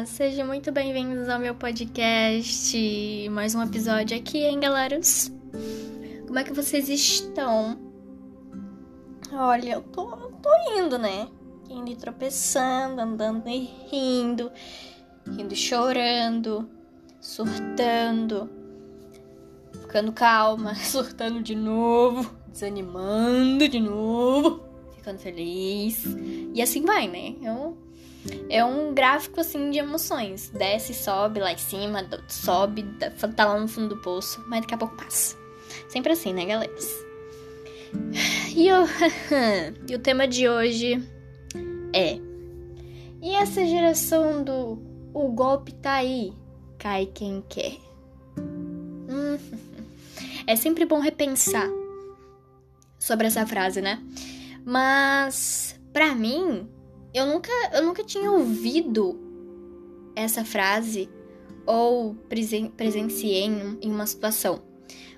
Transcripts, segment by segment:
Olá, sejam muito bem-vindos ao meu podcast. Mais um episódio aqui, hein, galeras? Como é que vocês estão? Olha, eu tô indo, né? Indo e tropeçando, andando e rindo. Rindo e chorando. Surtando. Ficando calma, surtando de novo. Desanimando de novo. Ficando feliz. E assim vai, né? É um gráfico, assim, de emoções. Desce, sobe, lá em cima, sobe, tá lá no fundo do poço. Mas daqui a pouco passa. Sempre assim, né, galera? E o tema de hoje é... E essa geração do... O golpe tá aí. Cai quem quer. É sempre bom repensar sobre essa frase, né? Mas, pra mim... Eu nunca tinha ouvido essa frase ou presenciei em uma situação,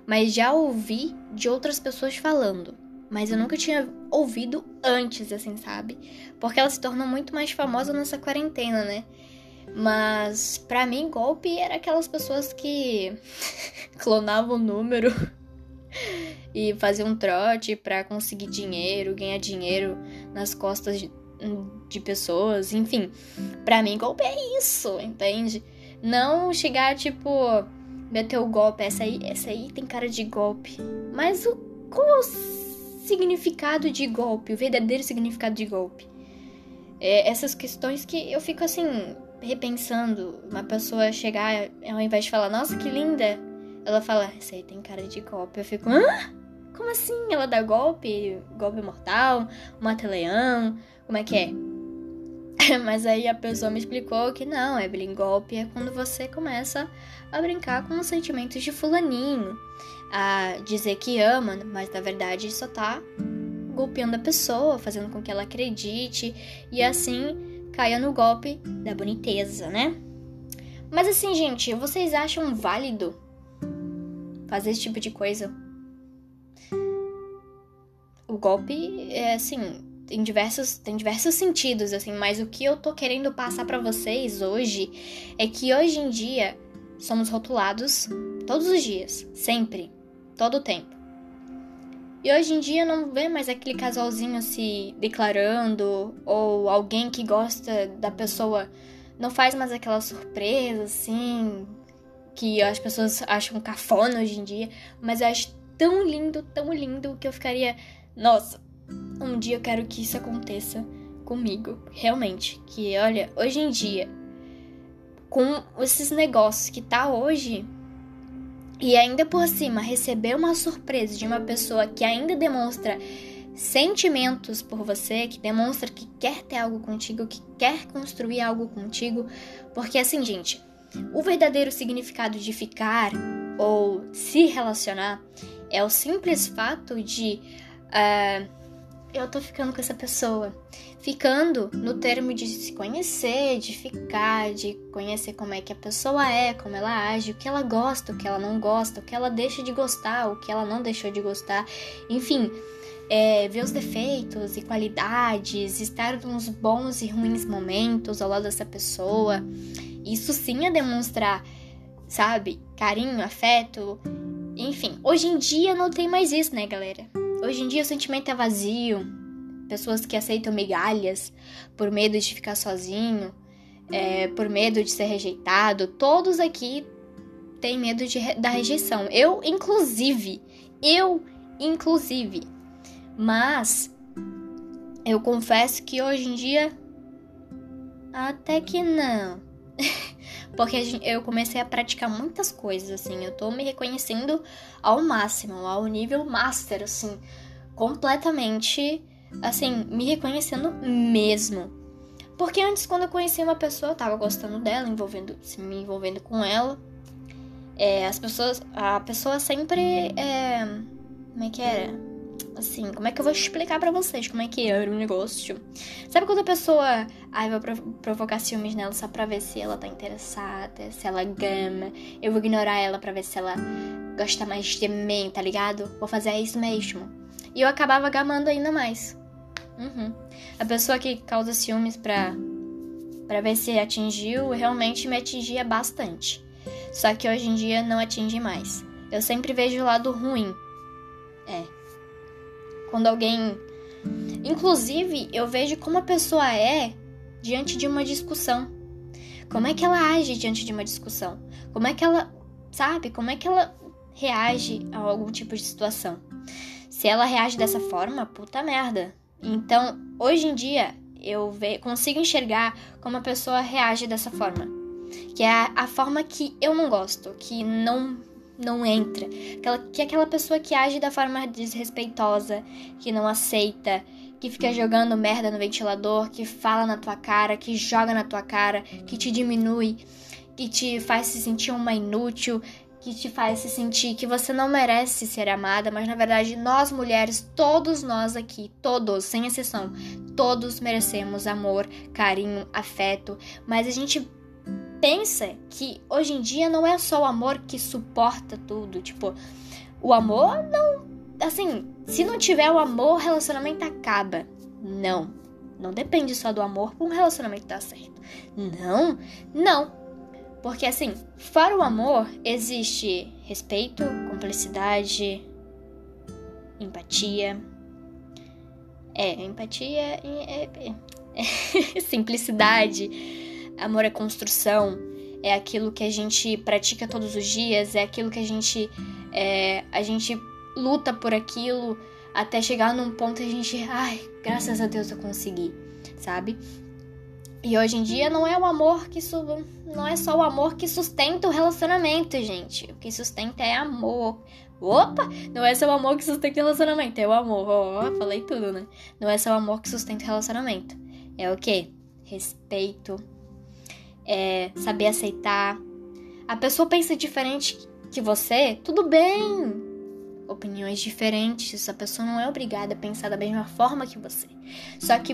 mas já ouvi de outras pessoas falando, mas eu nunca tinha ouvido antes, assim, sabe? Porque ela se tornou muito mais famosa nessa quarentena, né? Mas pra mim, golpe era aquelas pessoas que clonavam o número e faziam um trote pra conseguir dinheiro, ganhar dinheiro nas costas de pessoas, enfim. Pra mim, golpe é isso, entende? Não chegar, tipo, meter o golpe, essa aí tem cara de golpe. Mas qual é o significado de golpe? O verdadeiro significado de golpe? É, essas questões que eu fico, assim, repensando. Uma pessoa chegar, ao invés de falar, nossa, que linda, ela fala, essa aí tem cara de golpe. Eu fico, hã? Como assim? Ela dá golpe? Golpe mortal? Mata-leão? Como é que é? Mas aí a pessoa me explicou que não, Evelyn, golpe é quando você começa a brincar com os sentimentos de fulaninho, a dizer que ama, mas na verdade só tá golpeando a pessoa, fazendo com que ela acredite e assim caia no golpe da boniteza, né? Mas assim, gente, vocês acham válido fazer esse tipo de coisa? O golpe é assim... Tem diversos sentidos, assim, mas o que eu tô querendo passar pra vocês hoje é que hoje em dia somos rotulados todos os dias, sempre, todo o tempo. E hoje em dia não vê mais aquele casalzinho se declarando ou alguém que gosta da pessoa não faz mais aquela surpresa, assim, que as pessoas acham cafona hoje em dia, mas eu acho tão lindo que eu ficaria, nossa... Um dia eu quero que isso aconteça comigo, realmente. Que, olha, hoje em dia, com esses negócios que tá hoje, e ainda por cima receber uma surpresa de uma pessoa que ainda demonstra sentimentos por você, que demonstra que quer ter algo contigo, que quer construir algo contigo. Porque assim, gente, o verdadeiro significado de ficar ou se relacionar é o simples fato de... eu tô ficando com essa pessoa. Ficando no termo de se conhecer, de ficar, de conhecer como é que a pessoa é, como ela age, o que ela gosta, o que ela não gosta, o que ela deixa de gostar, o que ela não deixou de gostar. Enfim, ver os defeitos e qualidades, estar nos bons e ruins momentos ao lado dessa pessoa. Isso sim é demonstrar, sabe, carinho, afeto. Enfim, hoje em dia não tem mais isso, né, galera? Hoje em dia o sentimento é vazio, pessoas que aceitam migalhas por medo de ficar sozinho, por medo de ser rejeitado. Todos aqui têm medo da rejeição. Eu, inclusive. Mas eu confesso que hoje em dia até que não. Porque eu comecei a praticar muitas coisas, assim. Eu tô me reconhecendo ao máximo, ao nível master, assim. Completamente, assim, me reconhecendo mesmo. Porque antes, quando eu conhecia uma pessoa, eu tava gostando dela, me envolvendo com ela. A pessoa sempre... como é que era? Assim, como é que eu vou explicar pra vocês como é que era o negócio? Sabe quando a pessoa... Ai, vou provocar ciúmes nela só pra ver se ela tá interessada, se ela gama. Eu vou ignorar ela pra ver se ela gosta mais de mim, tá ligado? Vou fazer isso mesmo. E eu acabava gamando ainda mais. A pessoa que causa ciúmes pra... para ver se atingiu, realmente me atingia bastante. Só que hoje em dia não atinge mais. Eu sempre vejo o lado ruim. Quando alguém... Inclusive, eu vejo como a pessoa é diante de uma discussão. Como é que ela age diante de uma discussão? Como é que ela... Sabe? Como é que ela reage a algum tipo de situação? Se ela reage dessa forma, puta merda. Então, hoje em dia, eu consigo enxergar como a pessoa reage dessa forma. Que é a forma que eu não gosto, que não entra. Que é aquela pessoa que age da forma desrespeitosa, que não aceita, que fica jogando merda no ventilador, que fala na tua cara, que joga na tua cara, que te diminui, que te faz se sentir uma inútil, que te faz se sentir que você não merece ser amada, mas na verdade nós mulheres, todos nós aqui, todos, sem exceção, todos merecemos amor, carinho, afeto, mas a gente pensa que hoje em dia não é só o amor que suporta tudo, tipo, o amor não, assim, se não tiver o amor, o relacionamento acaba, não depende só do amor para um relacionamento dar certo, não. Porque assim, fora o amor, existe respeito, cumplicidade, empatia. Simplicidade. Amor é construção. É aquilo que a gente pratica todos os dias. É aquilo que a gente luta por aquilo até chegar num ponto que a gente... Ai, graças a Deus eu consegui, sabe? E hoje em dia não é só o amor que sustenta o relacionamento, gente. O que sustenta é amor. Opa! Não é só o amor que sustenta o relacionamento, é o amor. Falei tudo, né? Não é só o amor que sustenta o relacionamento. É o quê? Respeito. É saber aceitar. A pessoa pensa diferente que você, tudo bem. Opiniões diferentes. A pessoa não é obrigada a pensar da mesma forma que você. Só que,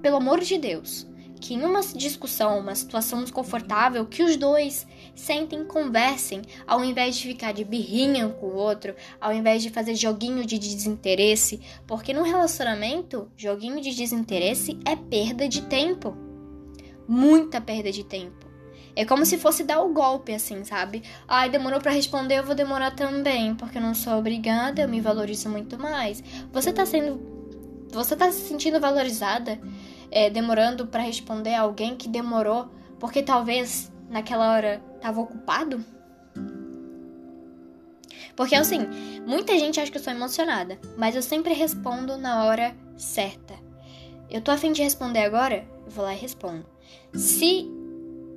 pelo amor de Deus... que em uma discussão, uma situação desconfortável, que os dois sentem e conversem, ao invés de ficar de birrinha um com o outro, ao invés de fazer joguinho de desinteresse, porque num relacionamento, joguinho de desinteresse é perda de tempo, muita perda de tempo. É como se fosse dar o golpe, assim, sabe? Ai, demorou pra responder, eu vou demorar também, porque eu não sou obrigada, eu me valorizo muito mais. Você tá se sentindo valorizada? Demorando pra responder a alguém que demorou porque talvez naquela hora tava ocupado? Porque assim, muita gente acha que eu sou emocionada, mas eu sempre respondo na hora certa. Eu tô a fim de responder agora, eu vou lá e respondo. Se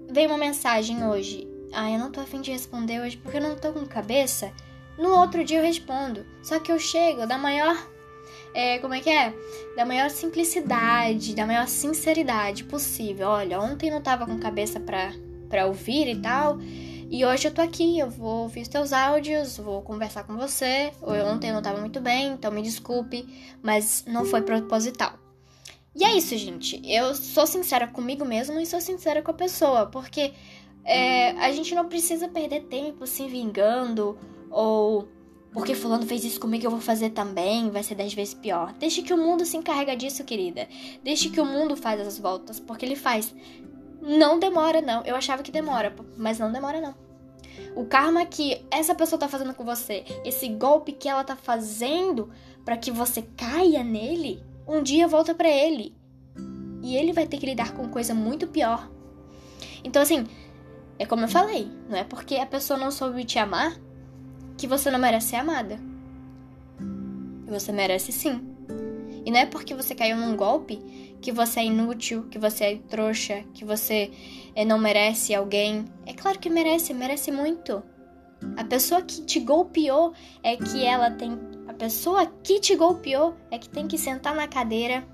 vem uma mensagem hoje, eu não tô a fim de responder hoje porque eu não tô com cabeça, no outro dia eu respondo. Só que eu chego da maior... Da maior simplicidade, da maior sinceridade possível. Olha, ontem não tava com cabeça pra ouvir e tal, e hoje eu tô aqui, eu vou ouvir os teus áudios, vou conversar com você. Ontem eu não tava muito bem, então me desculpe, mas não foi proposital. E é isso, gente. Eu sou sincera comigo mesma e sou sincera com a pessoa, porque a gente não precisa perder tempo se vingando ou... porque fulano fez isso comigo, eu vou fazer também, vai ser 10 vezes pior. Deixa que o mundo se encarrega disso, querida. Deixa que o mundo faz as voltas, porque ele faz. Não demora, não. Eu achava que demora, mas não demora, não. O karma que essa pessoa tá fazendo com você, esse golpe que ela tá fazendo pra que você caia nele, um dia volta pra ele. E ele vai ter que lidar com coisa muito pior. Então, assim, é como eu falei, não é porque a pessoa não soube te amar que você não merece ser amada. Você merece sim. E não é porque você caiu num golpe que você é inútil, que você é trouxa, que você não merece alguém. É claro que merece muito. A pessoa que te golpeou é que tem que sentar na cadeira,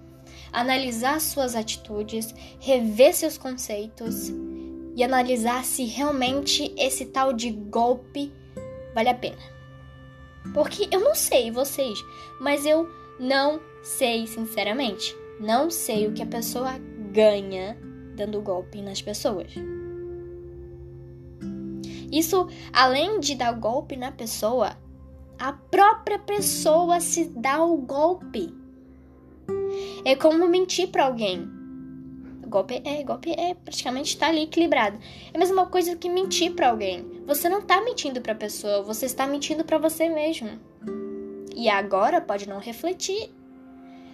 analisar suas atitudes, rever seus conceitos e analisar se realmente esse tal de golpe vale a pena. Porque eu não sei vocês, mas eu não sei, sinceramente. Não sei o que a pessoa ganha dando golpe nas pessoas. Isso, além de dar golpe na pessoa, a própria pessoa se dá o golpe. É como mentir pra alguém. Golpe é, praticamente tá ali equilibrado. É a mesma coisa que mentir pra alguém. Você não tá mentindo pra pessoa, você está mentindo pra você mesmo. E agora pode não refletir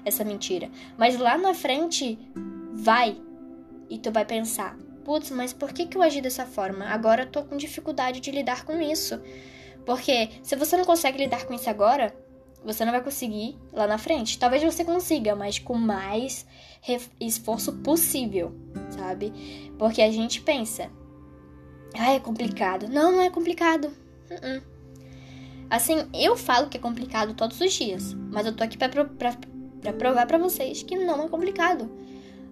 essa mentira. Mas lá na frente, vai. E tu vai pensar, putz, mas por que eu agi dessa forma? Agora eu tô com dificuldade de lidar com isso. Porque se você não consegue lidar com isso agora, você não vai conseguir lá na frente. Talvez você consiga, mas com mais esforço possível, sabe? Porque a gente pensa, ah, é complicado. Não é complicado. Assim, eu falo que é complicado todos os dias, mas eu tô aqui pra provar pra vocês que não é complicado.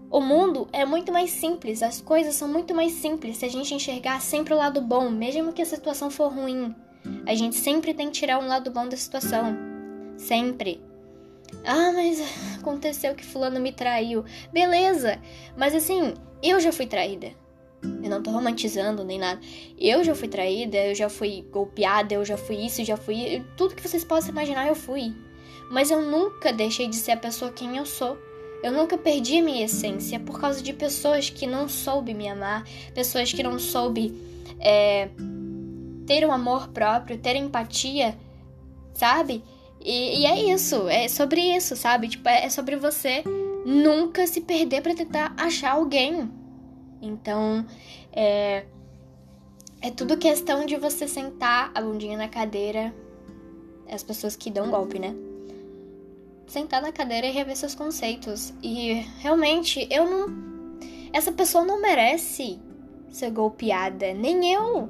O mundo é muito mais simples, as coisas são muito mais simples se a gente enxergar sempre o lado bom, mesmo que a situação for ruim. A gente sempre tem que tirar um lado bom da situação. Sempre. Ah, mas aconteceu que fulano me traiu. Beleza, mas assim, eu já fui traída. Eu não tô romantizando nem nada. Eu já fui traída, eu já fui golpeada, eu já fui isso, já fui... Tudo que vocês possam imaginar, eu fui. Mas eu nunca deixei de ser a pessoa quem eu sou. Eu nunca perdi a minha essência por causa de pessoas que não soube me amar, pessoas que não soube ter um amor próprio, ter empatia, sabe? E é isso, é sobre isso, sabe? Tipo, é sobre você nunca se perder pra tentar achar alguém. Então, é tudo questão de você sentar a bundinha na cadeira. As pessoas que dão golpe, né? Sentar na cadeira e rever seus conceitos. E, realmente, eu não... Essa pessoa não merece ser golpeada, nem eu.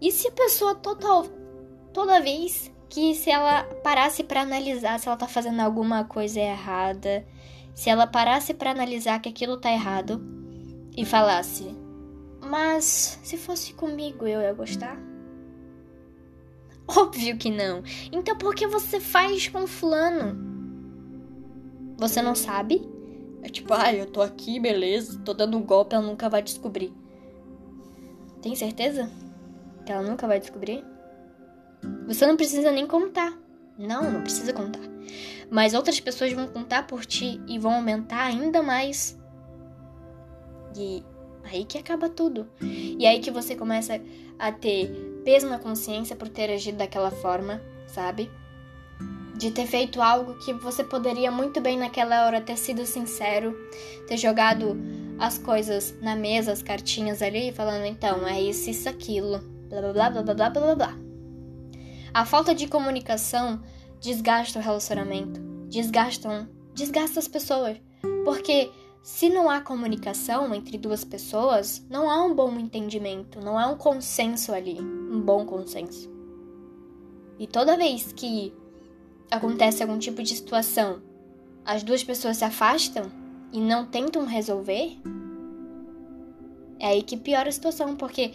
E se a pessoa toda vez que se ela parasse pra analisar se ela tá fazendo alguma coisa errada, se ela parasse pra analisar que aquilo tá errado e falasse, mas se fosse comigo eu ia gostar? Óbvio que não. Então por que você faz com fulano? Você não sabe? É tipo, eu tô aqui, beleza, tô dando um golpe, ela nunca vai descobrir. Tem certeza que ela nunca vai descobrir? Você não precisa nem contar. Não precisa contar. Mas outras pessoas vão contar por ti e vão aumentar ainda mais. E aí que acaba tudo. E aí que você começa a ter peso na consciência por ter agido daquela forma, sabe? De ter feito algo que você poderia muito bem naquela hora ter sido sincero, ter jogado as coisas na mesa, as cartinhas ali, falando, então, é isso, aquilo, blá, blá, blá, blá, blá, blá, blá. A falta de comunicação desgasta o relacionamento, desgasta as pessoas. Porque se não há comunicação entre duas pessoas, não há um bom entendimento, não há um consenso ali, um bom consenso. E toda vez que acontece algum tipo de situação, as duas pessoas se afastam e não tentam resolver, é aí que piora a situação, porque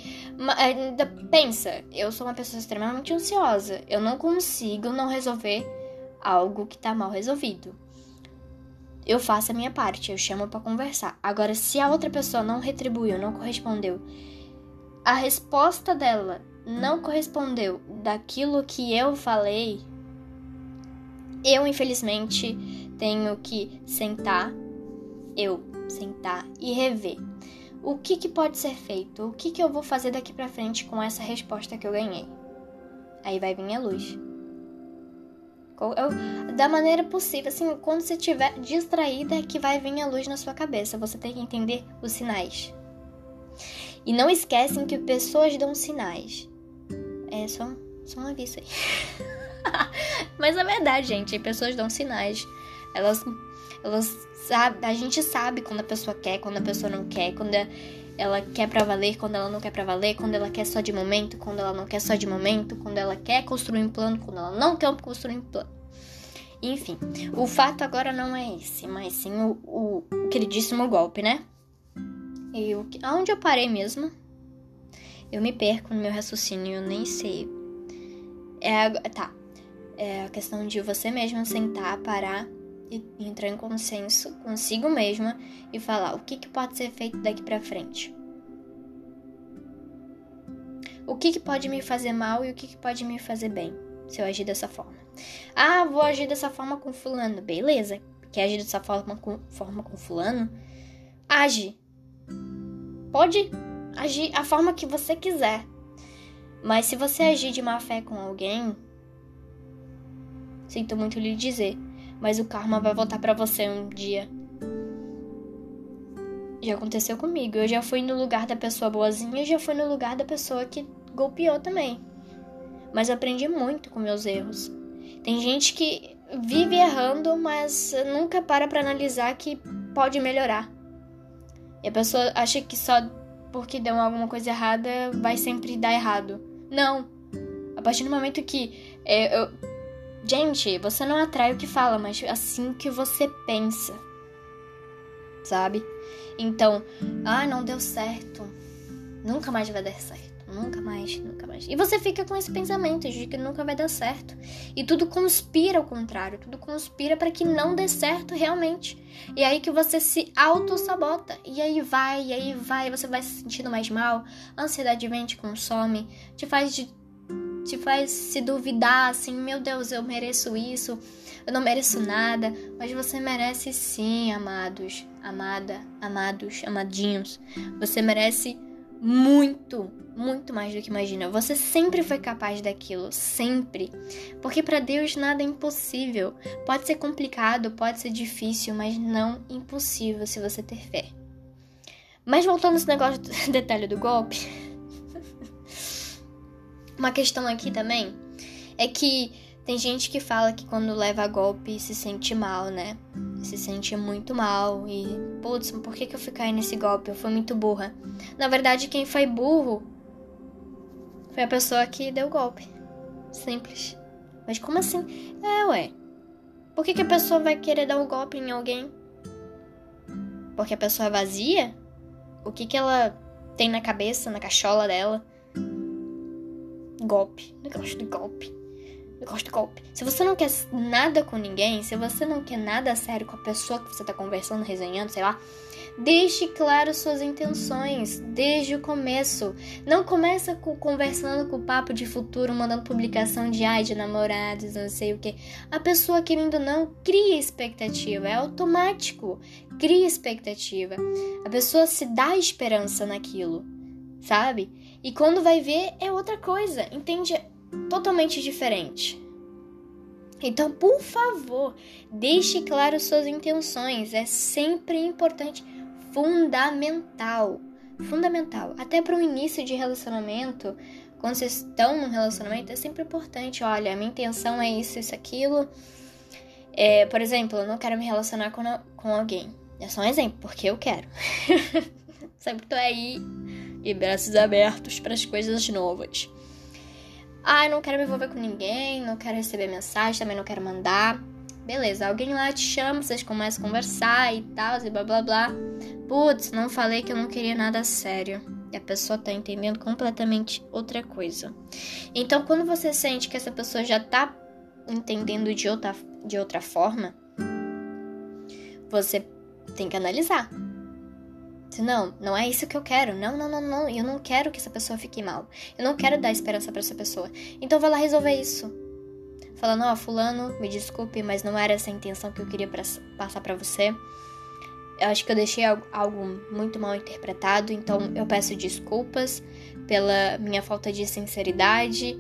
pensa, eu sou uma pessoa extremamente ansiosa, eu não consigo não resolver algo que tá mal resolvido. Eu faço a minha parte, eu chamo pra conversar. Agora, se a outra pessoa não retribuiu, não correspondeu, a resposta dela não correspondeu daquilo que eu falei, eu, infelizmente, tenho que sentar e rever. O que pode ser feito? O que eu vou fazer daqui pra frente com essa resposta que eu ganhei? Aí vai vir a luz. Da maneira possível, assim, quando você estiver distraída é que vai vir a luz na sua cabeça. Você tem que entender os sinais. E não esquecem que pessoas dão sinais. É só um aviso aí. Mas é verdade, gente. Pessoas dão sinais. Elas sabe, a gente sabe quando a pessoa quer, quando a pessoa não quer, quando ela quer pra valer, quando ela não quer pra valer, quando ela quer só de momento, quando ela não quer só de momento, quando ela quer construir um plano, quando ela não quer construir um plano. Enfim, o fato agora não é esse, mas sim o queridíssimo golpe, né? E aonde eu parei mesmo? Eu me perco no meu raciocínio, eu nem sei. É a questão de você mesmo sentar, parar e entrar em consenso consigo mesma e falar o que pode ser feito daqui pra frente. O que pode me fazer mal e o que pode me fazer bem se eu agir dessa forma. Ah, vou agir dessa forma com fulano. Beleza, quer agir dessa forma com fulano? age. Pode agir a forma que você quiser. Mas se você agir de má fé com alguém, sinto muito lhe dizer, mas o karma vai voltar pra você um dia. Já aconteceu comigo. Eu já fui no lugar da pessoa boazinha, já fui no lugar da pessoa que golpeou também. Mas eu aprendi muito com meus erros. Tem gente que vive errando, mas nunca para pra analisar que pode melhorar. E a pessoa acha que só porque deu alguma coisa errada vai sempre dar errado. Não. A partir do momento que... Gente, você não atrai o que fala, mas assim que você pensa. Sabe? Então, não deu certo. Nunca mais vai dar certo. Nunca mais, nunca mais. E você fica com esse pensamento de que nunca vai dar certo. E tudo conspira ao contrário. Tudo conspira para que não dê certo realmente. E aí que você se auto-sabota. E aí vai. Você vai se sentindo mais mal. A ansiedade vem, te consome. Te faz se duvidar, assim, meu Deus, eu mereço isso. Eu não mereço nada. Mas você merece sim, amados. Amada, amados, amadinhos. Você merece muito, muito mais do que imagina. Você sempre foi capaz daquilo, sempre. Porque para Deus nada é impossível. Pode ser complicado, pode ser difícil, mas não impossível se você ter fé. Mas voltando nesse negócio do detalhe do golpe, uma questão aqui também é que tem gente que fala que quando leva golpe se sente mal, né? Se sente muito mal e, putz, por que eu fui cair nesse golpe? Eu fui muito burra. Na verdade, quem foi burro foi a pessoa que deu o golpe. Simples. Mas como assim? Por que a pessoa vai querer dar um golpe em alguém? Porque a pessoa é vazia? O que ela tem na cabeça, na cachola dela? Golpe. Não gosto de golpe. Se você não quer nada com ninguém, se você não quer nada sério com a pessoa que você tá conversando, resenhando, sei lá, deixe claro suas intenções desde o começo. Não começa conversando com o papo de futuro, mandando publicação de de namorados, não sei o quê. A pessoa querendo não cria expectativa, é automático. Cria expectativa. A pessoa se dá esperança naquilo, sabe? E quando vai ver, é outra coisa, entende? Totalmente diferente. Então, por favor, deixe claro suas intenções. É sempre importante, fundamental. Até para o início de relacionamento, quando vocês estão num relacionamento, é sempre importante. Olha, a minha intenção é isso, aquilo. Por exemplo, eu não quero me relacionar com alguém. É só um exemplo, porque eu quero. Sempre tô aí de braços abertos para as coisas novas. Eu não quero me envolver com ninguém, não quero receber mensagem, também não quero mandar. Beleza, alguém lá te chama, vocês começam a conversar e tal, e blá blá blá. Putz, não falei que eu não queria nada sério. E a pessoa tá entendendo completamente outra coisa. Então, quando você sente que essa pessoa já tá entendendo de outra forma, você tem que analisar. Não é isso que eu quero. Não. Eu não quero que essa pessoa fique mal. Eu não quero dar esperança pra essa pessoa. Então vai lá resolver isso. Falando, fulano, me desculpe, mas não era essa a intenção que eu queria passar pra você. Eu acho que eu deixei algo muito mal interpretado. Então eu peço desculpas pela minha falta de sinceridade.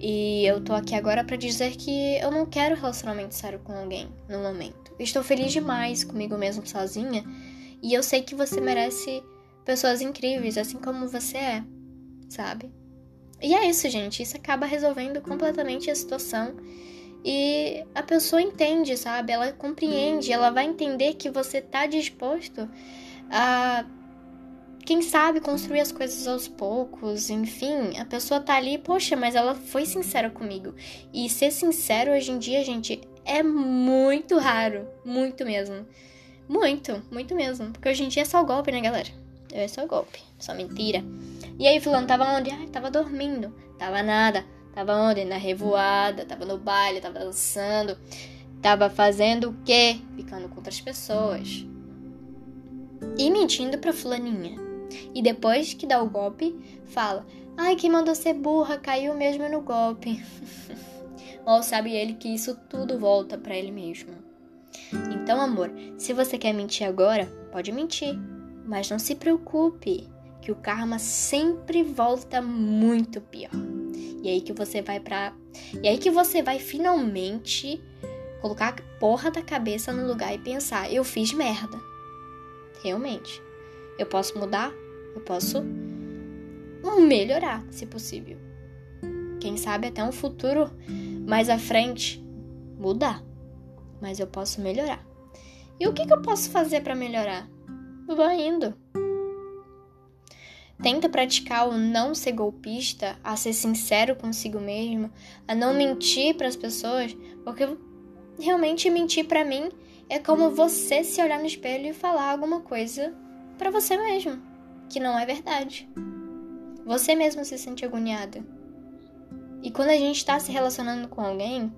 E eu tô aqui agora pra dizer que eu não quero relacionamento sério com alguém no momento. Estou feliz demais comigo mesmo sozinha. E eu sei que você merece pessoas incríveis, assim como você é, sabe? E é isso, gente. Isso acaba resolvendo completamente a situação. E a pessoa entende, sabe? Ela compreende, ela vai entender que você tá disposto a, quem sabe, construir as coisas aos poucos. Enfim, a pessoa tá ali, poxa, mas ela foi sincera comigo. E ser sincero hoje em dia, gente, é muito raro. Muito mesmo. Muito, muito mesmo. Porque hoje em dia é só golpe, né, galera? É só golpe, só mentira. E aí, fulano, tava onde? Tava dormindo. Tava nada. Tava onde? Na revoada. Tava no baile, tava dançando. Tava fazendo o quê? Ficando com outras pessoas. E mentindo pra fulaninha. E depois que dá o golpe, fala: quem mandou ser burra, caiu mesmo no golpe. Mal sabe ele que isso tudo volta pra ele mesmo. Então, amor, se você quer mentir agora, pode mentir. Mas não se preocupe, que o karma sempre volta muito pior. E aí que você vai finalmente colocar a porra da cabeça no lugar e pensar, eu fiz merda. Realmente. Eu posso mudar? Eu posso melhorar, se possível. Quem sabe até um futuro mais à frente mudar. Mas eu posso melhorar. E o que eu posso fazer pra melhorar? Vou indo. Tenta praticar o não ser golpista, a ser sincero consigo mesmo, a não mentir pras pessoas, porque realmente mentir pra mim é como você se olhar no espelho e falar alguma coisa pra você mesmo, que não é verdade. Você mesmo se sente agoniada. E quando a gente tá se relacionando com alguém,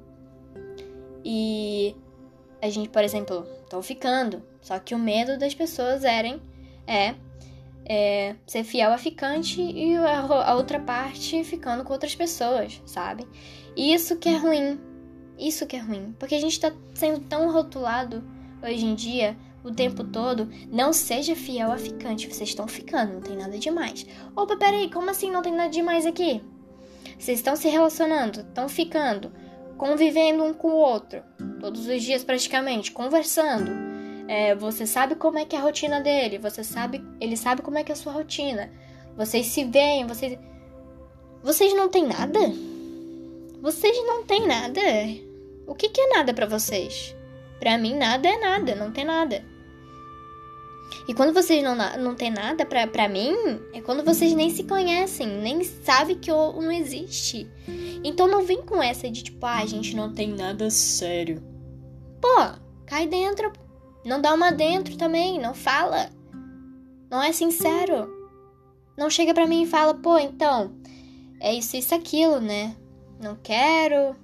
e a gente, por exemplo, estão ficando, só que o medo das pessoas é ser fiel a ficante e a outra parte ficando com outras pessoas, sabe? E isso que é ruim, porque a gente tá sendo tão rotulado hoje em dia, o tempo todo, não seja fiel a ficante, vocês estão ficando, não tem nada demais. Opa, peraí, como assim não tem nada demais aqui? Vocês estão se relacionando, estão ficando, convivendo um com o outro, todos os dias praticamente, conversando. Você sabe como é que é a rotina dele, ele sabe como é que é a sua rotina. Vocês se veem, Vocês não têm nada? Vocês não têm nada? O que é nada pra vocês? Pra mim nada é nada, não tem nada. E quando vocês não tem nada, pra mim, é quando vocês nem se conhecem, nem sabem que o não existe. Então não vem com essa de tipo, a gente não tem nada sério. Pô, cai dentro, não dá uma dentro também, não fala. Não é sincero. Não chega pra mim e fala, pô, então, é isso, aquilo, né? Não quero,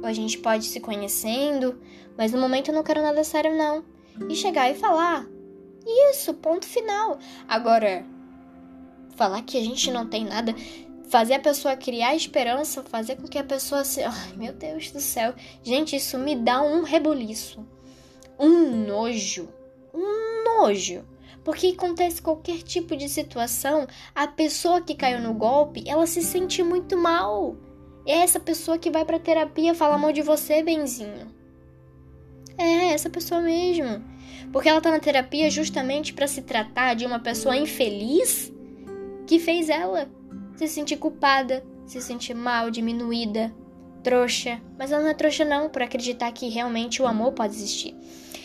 ou a gente pode ir se conhecendo, mas no momento eu não quero nada sério, não. E chegar e falar... Isso, ponto final. Agora, falar que a gente não tem nada, fazer a pessoa criar esperança, fazer com que a pessoa se... Ai, meu Deus do céu. Gente, isso me dá um rebuliço. Um nojo. Porque acontece qualquer tipo de situação, a pessoa que caiu no golpe, ela se sente muito mal. É essa pessoa que vai pra terapia falar mal de você, benzinho. É, essa pessoa mesmo. Porque ela tá na terapia justamente pra se tratar de uma pessoa infeliz que fez ela se sentir culpada, se sentir mal, diminuída, trouxa. Mas ela não é trouxa não, por acreditar que realmente o amor pode existir.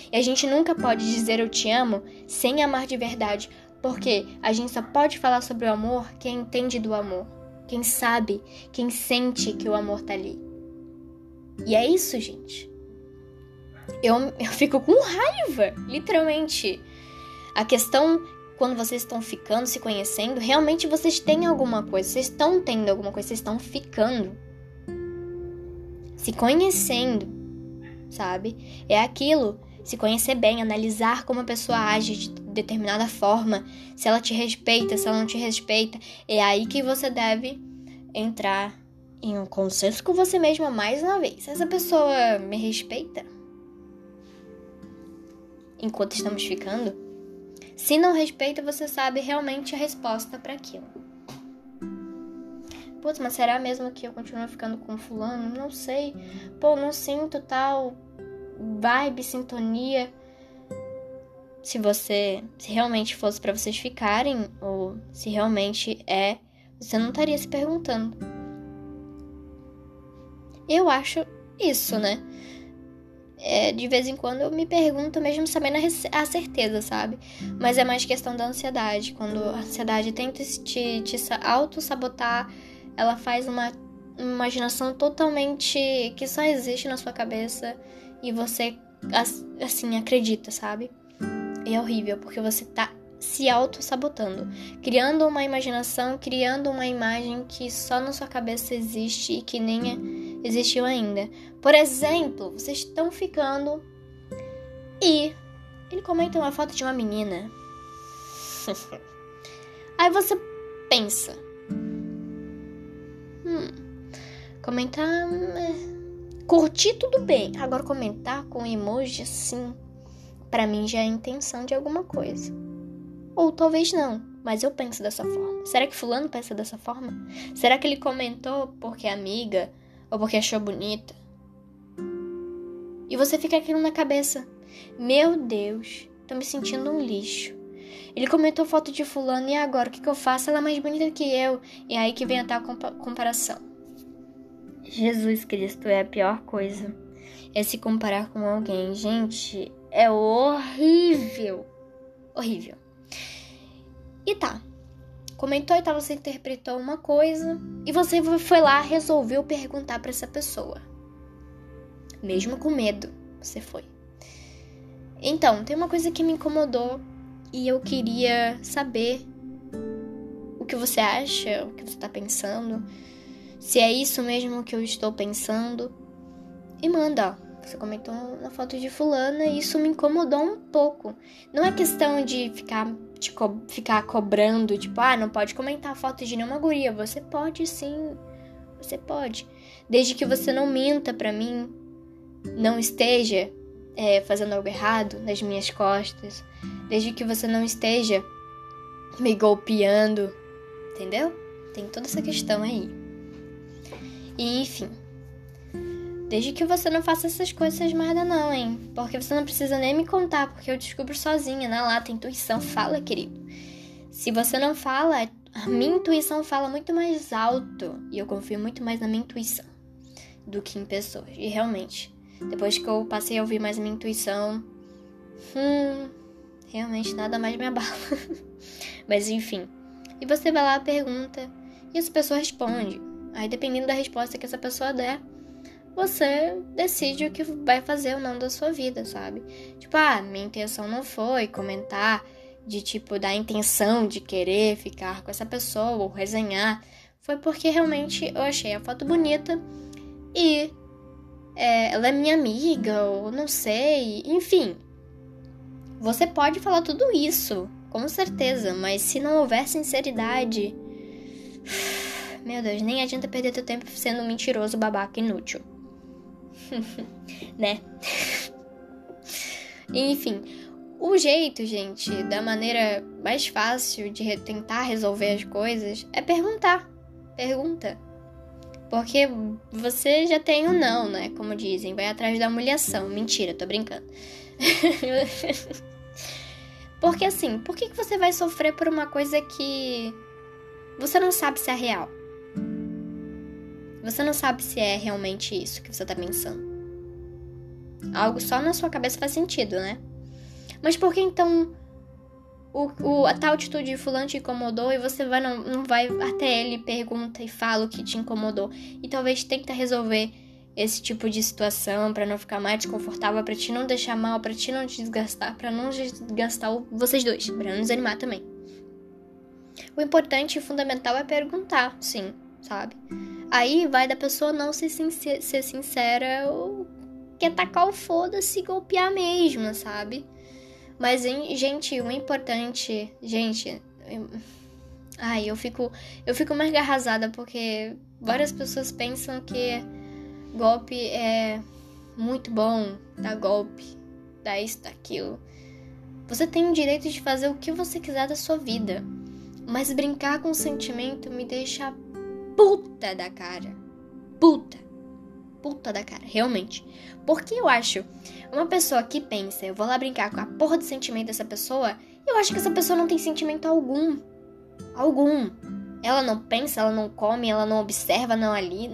E a gente nunca pode dizer eu te amo sem amar de verdade, porque a gente só pode falar sobre o amor quem entende do amor, quem sabe, quem sente que o amor tá ali. E é isso, gente. Eu fico com raiva, literalmente. A questão, quando vocês estão ficando, se conhecendo, realmente vocês têm alguma coisa, vocês estão tendo alguma coisa, vocês estão ficando. Se conhecendo, sabe? É aquilo, se conhecer bem, analisar como a pessoa age de determinada forma, se ela te respeita, se ela não te respeita, é aí que você deve entrar em um consenso com você mesma mais uma vez. Essa pessoa me respeita? Enquanto estamos ficando, se não respeita, você sabe realmente a resposta pra aquilo. Putz, mas será mesmo que eu continuo ficando com fulano? Não sei. Pô, não sinto tal vibe, sintonia. Se realmente fosse pra vocês ficarem, ou se realmente é, você não estaria se perguntando. Eu acho isso, né? De vez em quando eu me pergunto, mesmo sabendo a certeza, sabe? Mas é mais questão da ansiedade. Quando a ansiedade tenta te auto-sabotar, ela faz uma imaginação totalmente que só existe na sua cabeça e você, assim, acredita, sabe? E é horrível, porque você tá se auto-sabotando, criando uma imaginação, criando uma imagem que só na sua cabeça existe e que nem existiu ainda. Por exemplo, vocês estão ficando e ele comenta uma foto de uma menina. Aí você pensa, comentar Curtir tudo bem, agora comentar com emoji assim, pra mim já é a intenção de alguma coisa. Ou talvez não, mas eu penso dessa forma. Será que fulano pensa dessa forma? Será que ele comentou porque é amiga ou porque achou bonita? E você fica aquilo na cabeça. Meu Deus, tô me sentindo um lixo. Ele comentou foto de fulano e agora o que eu faço? Ela é mais bonita que eu. E aí que vem a tal comparação. Jesus Cristo é a pior coisa. É se comparar com alguém. Gente, é horrível. Horrível. E tá. Comentou e tal, você interpretou uma coisa. E você foi lá, resolveu perguntar pra essa pessoa. Mesmo com medo, você foi. Então, tem uma coisa que me incomodou. E eu queria saber o que você acha, o que você tá pensando. Se é isso mesmo que eu estou pensando. E manda, ó. Você comentou na foto de fulana e isso me incomodou um pouco. Não é questão de ficar cobrando, tipo, não pode comentar foto de nenhuma guria. Você pode sim, você pode. Desde que você não minta pra mim, não esteja fazendo algo errado nas minhas costas. Desde que você não esteja me golpeando, entendeu? Tem toda essa questão aí. E, enfim, desde que você não faça essas coisas, essas merda não, hein? Porque você não precisa nem me contar, porque eu descubro sozinha, na lata, intuição fala, querido. Se você não fala, a minha intuição fala muito mais alto. E eu confio muito mais na minha intuição do que em pessoas. E, realmente, depois que eu passei a ouvir mais a minha intuição, realmente nada mais me abala. Mas, enfim. E você vai lá, pergunta, e essa pessoa responde. Aí, dependendo da resposta que essa pessoa der, você decide o que vai fazer ou não da sua vida, sabe? Tipo, minha intenção não foi comentar de, tipo, da intenção de querer ficar com essa pessoa ou resenhar. Foi porque, realmente, eu achei a foto bonita e ela é minha amiga ou não sei. Enfim, você pode falar tudo isso, com certeza, mas se não houver sinceridade... Meu Deus, nem adianta perder teu tempo sendo um mentiroso, babaca, inútil. Né? Enfim, o jeito, gente, da maneira mais fácil de tentar resolver as coisas é perguntar. Pergunta. Porque você já tem o não, né? Como dizem, vai atrás da humilhação. Mentira, tô brincando. Porque assim, por que você vai sofrer por uma coisa que você não sabe se é real? Você não sabe se é realmente isso que você tá pensando. Algo só na sua cabeça faz sentido, né? Mas por que então a tal atitude de fulano te incomodou e você não vai até ele, pergunta e fala o que te incomodou? E talvez tenta resolver esse tipo de situação pra não ficar mais desconfortável, pra te não deixar mal, pra te não desgastar, pra não desgastar vocês dois, pra não desanimar também. O importante e fundamental é perguntar, sim, sabe? Aí vai da pessoa não ser sincera ou quer tacar o foda-se e golpear mesmo, sabe? Mas, gente, o importante... Gente, eu fico mais arrasada porque várias pessoas pensam que golpe é muito bom, dá golpe, dá isso, dá aquilo. Você tem o direito de fazer o que você quiser da sua vida, mas brincar com o sentimento me deixa... Puta da cara, realmente. Porque eu acho, uma pessoa que pensa, eu vou lá brincar com a porra do sentimento dessa pessoa, eu acho que essa pessoa não tem sentimento algum. Ela não pensa, ela não come, ela não observa, não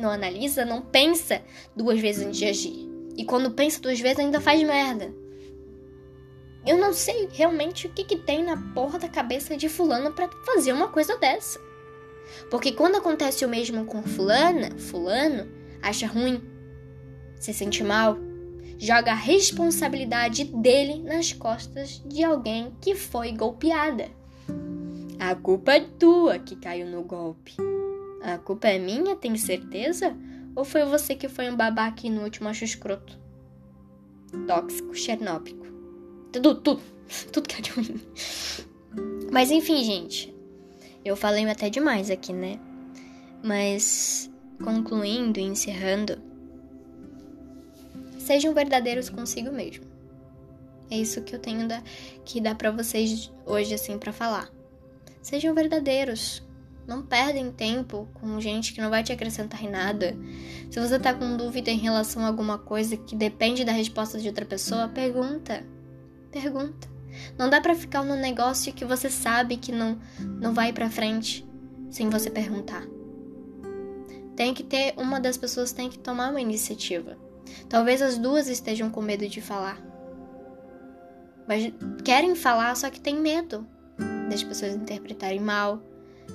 analisa, não pensa duas vezes antes de agir. E quando pensa duas vezes ainda faz merda. Eu não sei realmente o que tem na porra da cabeça de fulano pra fazer uma coisa dessa. Porque quando acontece o mesmo com fulano, acha ruim, se sente mal, joga a responsabilidade dele nas costas de alguém que foi golpeada. A culpa é tua que caiu no golpe. A culpa é minha, tem certeza? Ou foi você que foi um babaca inútil, macho escroto? Tóxico, xenófobo. Tudo que é de ruim. Mas enfim, gente. Eu falei até demais aqui, né? Mas, concluindo e encerrando, Sejam verdadeiros consigo mesmo. É isso que eu tenho que dar pra vocês hoje, assim, pra falar. Sejam verdadeiros. Não perdem tempo com gente que não vai te acrescentar em nada. Se você tá com dúvida em relação a alguma coisa que depende da resposta de outra pessoa, pergunta. Pergunta. Não dá pra ficar num negócio que você sabe que não vai pra frente sem você perguntar. Uma das pessoas tem que tomar uma iniciativa. Talvez as duas estejam com medo de falar. Mas querem falar, só que tem medo das pessoas interpretarem mal,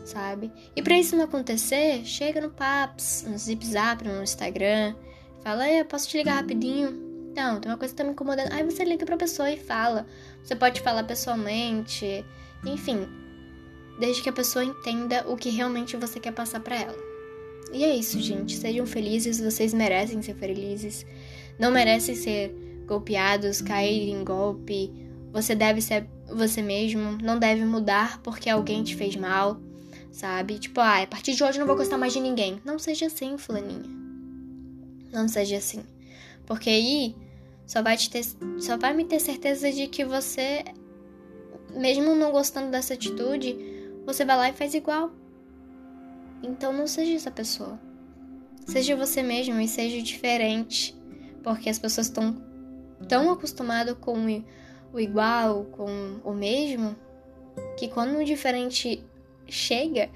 sabe? E pra isso não acontecer, chega no Paps, no Zip Zap, no Instagram, fala, eu posso te ligar rapidinho? Não, tem uma coisa que tá me incomodando. Aí você liga pra pessoa e fala. Você pode falar pessoalmente, enfim, desde que a pessoa entenda o que realmente você quer passar pra ela. E é isso, gente. Sejam felizes, vocês merecem ser felizes. Não merecem ser golpeados, cair em golpe. Você deve ser você mesmo, não deve mudar porque alguém te fez mal, sabe? Tipo, a partir de hoje eu não vou gostar mais de ninguém. Não seja assim, fulaninha. Não seja assim. Porque aí só vai me ter certeza de que você, mesmo não gostando dessa atitude, você vai lá e faz igual. Então não seja essa pessoa. Seja você mesmo e seja diferente. Porque as pessoas estão tão acostumadas com o igual, com o mesmo, que quando o diferente chega,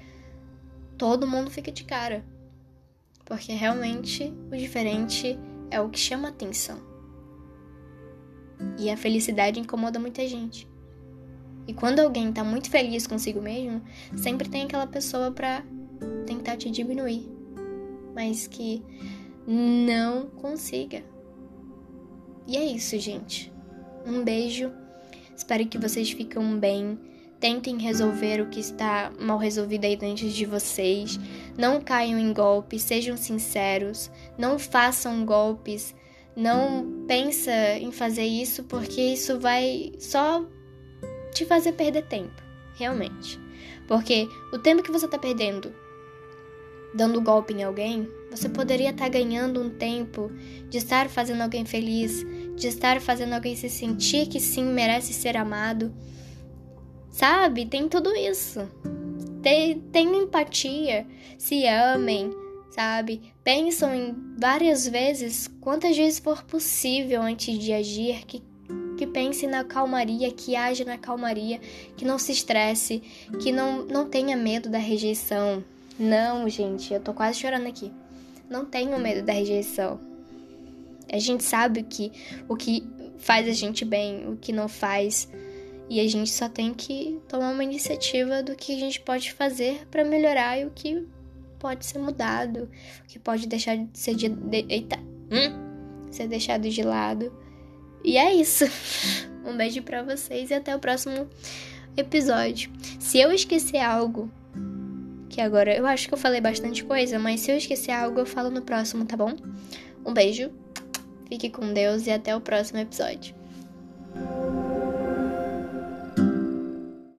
todo mundo fica de cara. Porque realmente o diferente é o que chama atenção. E a felicidade incomoda muita gente. E quando alguém tá muito feliz consigo mesmo, sempre tem aquela pessoa pra tentar te diminuir, mas que não consiga. E é isso, gente. Um beijo. Espero que vocês fiquem bem. Tentem resolver o que está mal resolvido aí dentro de vocês. Não caiam em golpes. Sejam sinceros. Não façam golpes. Não pensa em fazer isso, porque isso vai só te fazer perder tempo, realmente. Porque o tempo que você tá perdendo dando golpe em alguém, você poderia estar ganhando um tempo de estar fazendo alguém feliz, de estar fazendo alguém se sentir que sim, merece ser amado. Sabe? Tem tudo isso. Tenham empatia, se amem, sabe? Pensam em várias vezes, quantas vezes for possível antes de agir, que pense na calmaria, que aja na calmaria, que não se estresse, que não tenha medo da rejeição. Não, gente, eu tô quase chorando aqui. Não tenho medo da rejeição. A gente sabe que o que faz a gente bem, o que não faz. E a gente só tem que tomar uma iniciativa do que a gente pode fazer pra melhorar e o que pode ser mudado, o que pode deixar de ser ser deixado de lado. E é isso. Um beijo pra vocês e até o próximo episódio. Se eu esquecer algo, que agora eu acho que eu falei bastante coisa, mas se eu esquecer algo, eu falo no próximo, tá bom? Um beijo, fique com Deus e até o próximo episódio.